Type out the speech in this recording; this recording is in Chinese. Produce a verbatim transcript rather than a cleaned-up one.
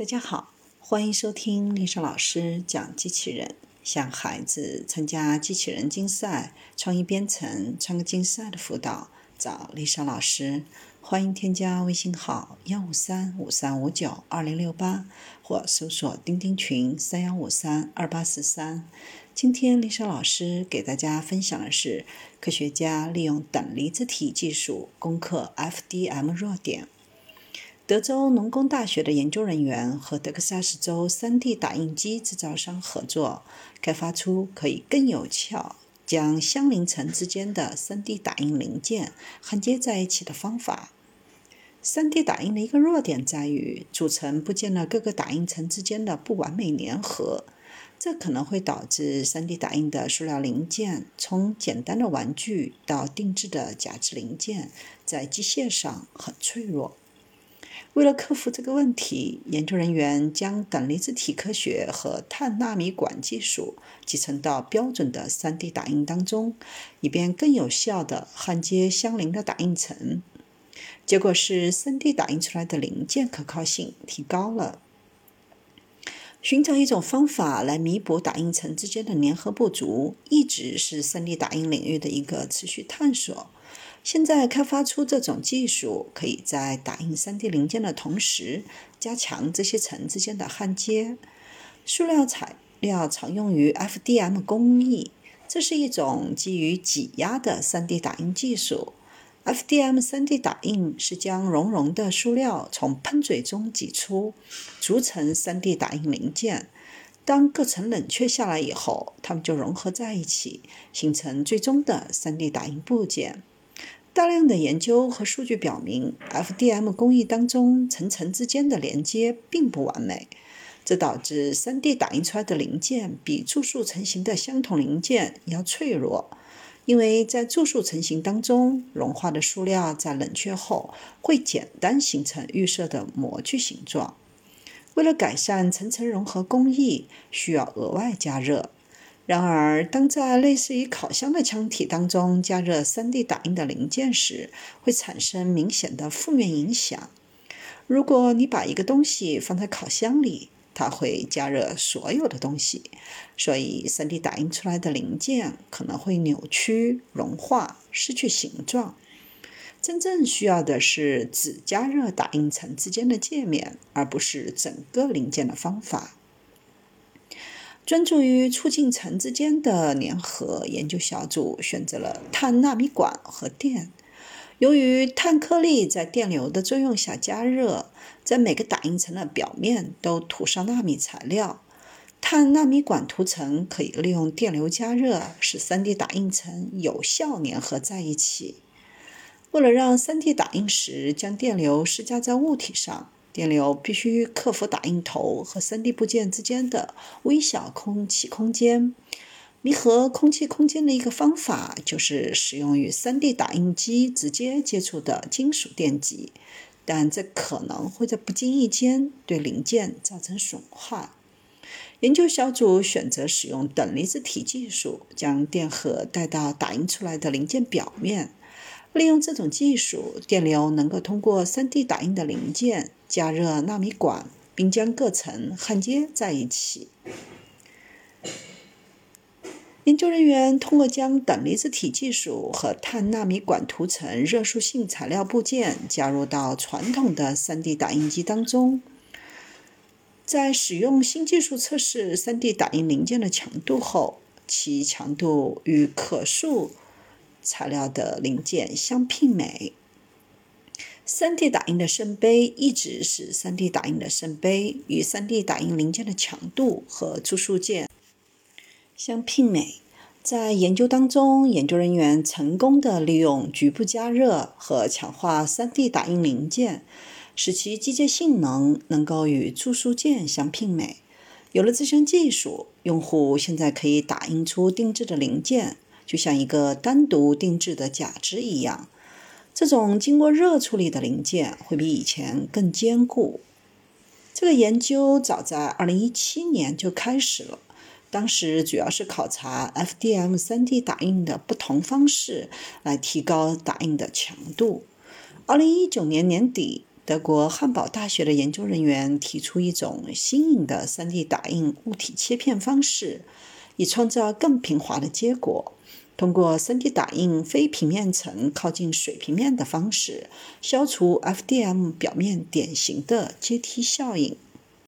大家好，欢迎收听丽莎老师讲机器人。想孩子参加机器人竞赛、创意编程、创客竞赛的辅导，找丽莎老师。欢迎添加微信号一五三五三五九二零六八，或搜索钉钉群三一五三二八四三。今天丽莎老师给大家分享的是科学家利用等离子体技术攻克 F D M 弱点。德州农工大学的研究人员和德克萨斯州 三 D 打印机制造商合作，开发出可以更有效将相邻层之间的 三 D 打印零件焊接在一起的方法。三 D 打印的一个弱点在于组成部件的各个打印层之间的不完美粘合，这可能会导致 三 D 打印的塑料零件从简单的玩具到定制的假肢零件在机械上很脆弱。为了克服这个问题，研究人员将等离子体科学和碳纳米管技术集成到标准的 三 D 打印当中，以便更有效地焊接相邻的打印层。结果是 三 D 打印出来的零件可靠性提高了。寻找一种方法来弥补打印层之间的粘合不足，一直是 三 D 打印领域的一个持续探索。现在开发出这种技术，可以在打印 三 D 零件的同时加强这些层之间的焊接。塑料材料常用于 F D M 工艺，这是一种基于挤压的 三 D 打印技术。F D M 三 D 打印是将熔融的塑料从喷嘴中挤出，逐层 三 D 打印零件。当各层冷却下来以后，它们就融合在一起，形成最终的 三 D 打印部件。大量的研究和数据表明 F D M 工艺当中层层之间的连接并不完美，这导致 三 D 打印出来的零件比注塑成型的相同零件要脆弱，因为在注塑成型当中，融化的塑料在冷却后会简单形成预设的模具形状。为了改善层层融合工艺，需要额外加热。然而，当在类似于烤箱的腔体当中加热 三 D 打印的零件时，会产生明显的负面影响。如果你把一个东西放在烤箱里，它会加热所有的东西，所以 三 D 打印出来的零件可能会扭曲、融化、失去形状。真正需要的是只加热打印层之间的界面，而不是整个零件的方法。专注于促进层之间的粘合，研究小组选择了碳纳米管和电。由于碳颗粒在电流的作用下加热，在每个打印层的表面都涂上纳米材料。碳纳米管涂层可以利用电流加热，使 三 D 打印层有效粘合在一起。为了让 三 D 打印时将电流施加在物体上，电流必须克服打印头和 三 D 部件之间的微小空气空间。弥合空气空间的一个方法就是使用与 三 D 打印机直接接触的金属电极，但这可能会在不经意间对零件造成损坏。研究小组选择使用等离子体技术，将电荷带到打印出来的零件表面。利用这种技术，电流能够通过 三 D 打印的零件加热纳米管，并将各层焊接在一起。研究人员通过将等离子体技术和碳纳米管涂层热塑性材料部件加入到传统的 三 D 打印机当中，在使用新技术测试 三 D 打印零件的强度后，其强度与可塑材料的零件相媲美。三 D 打印的圣杯一直是 三 D 打印的圣杯，与 三 D 打印零件的强度和注塑件相媲美。在研究当中，研究人员成功地利用局部加热和强化 三 D 打印零件，使其机械性能能够与注塑件相媲美。有了这项技术，用户现在可以打印出定制的零件，就像一个单独定制的假肢一样。这种经过热处理的零件会比以前更坚固。这个研究早在二零一七年就开始了，当时主要是考察 F D M 三 D 打印的不同方式来提高打印的强度。二零一九年年底，德国汉堡大学的研究人员提出一种新颖的 三 D 打印物体切片方式，以创造更平滑的结果。通过 三 D 打印非平面层靠近水平面的方式，消除 F D M 表面典型的阶梯效应。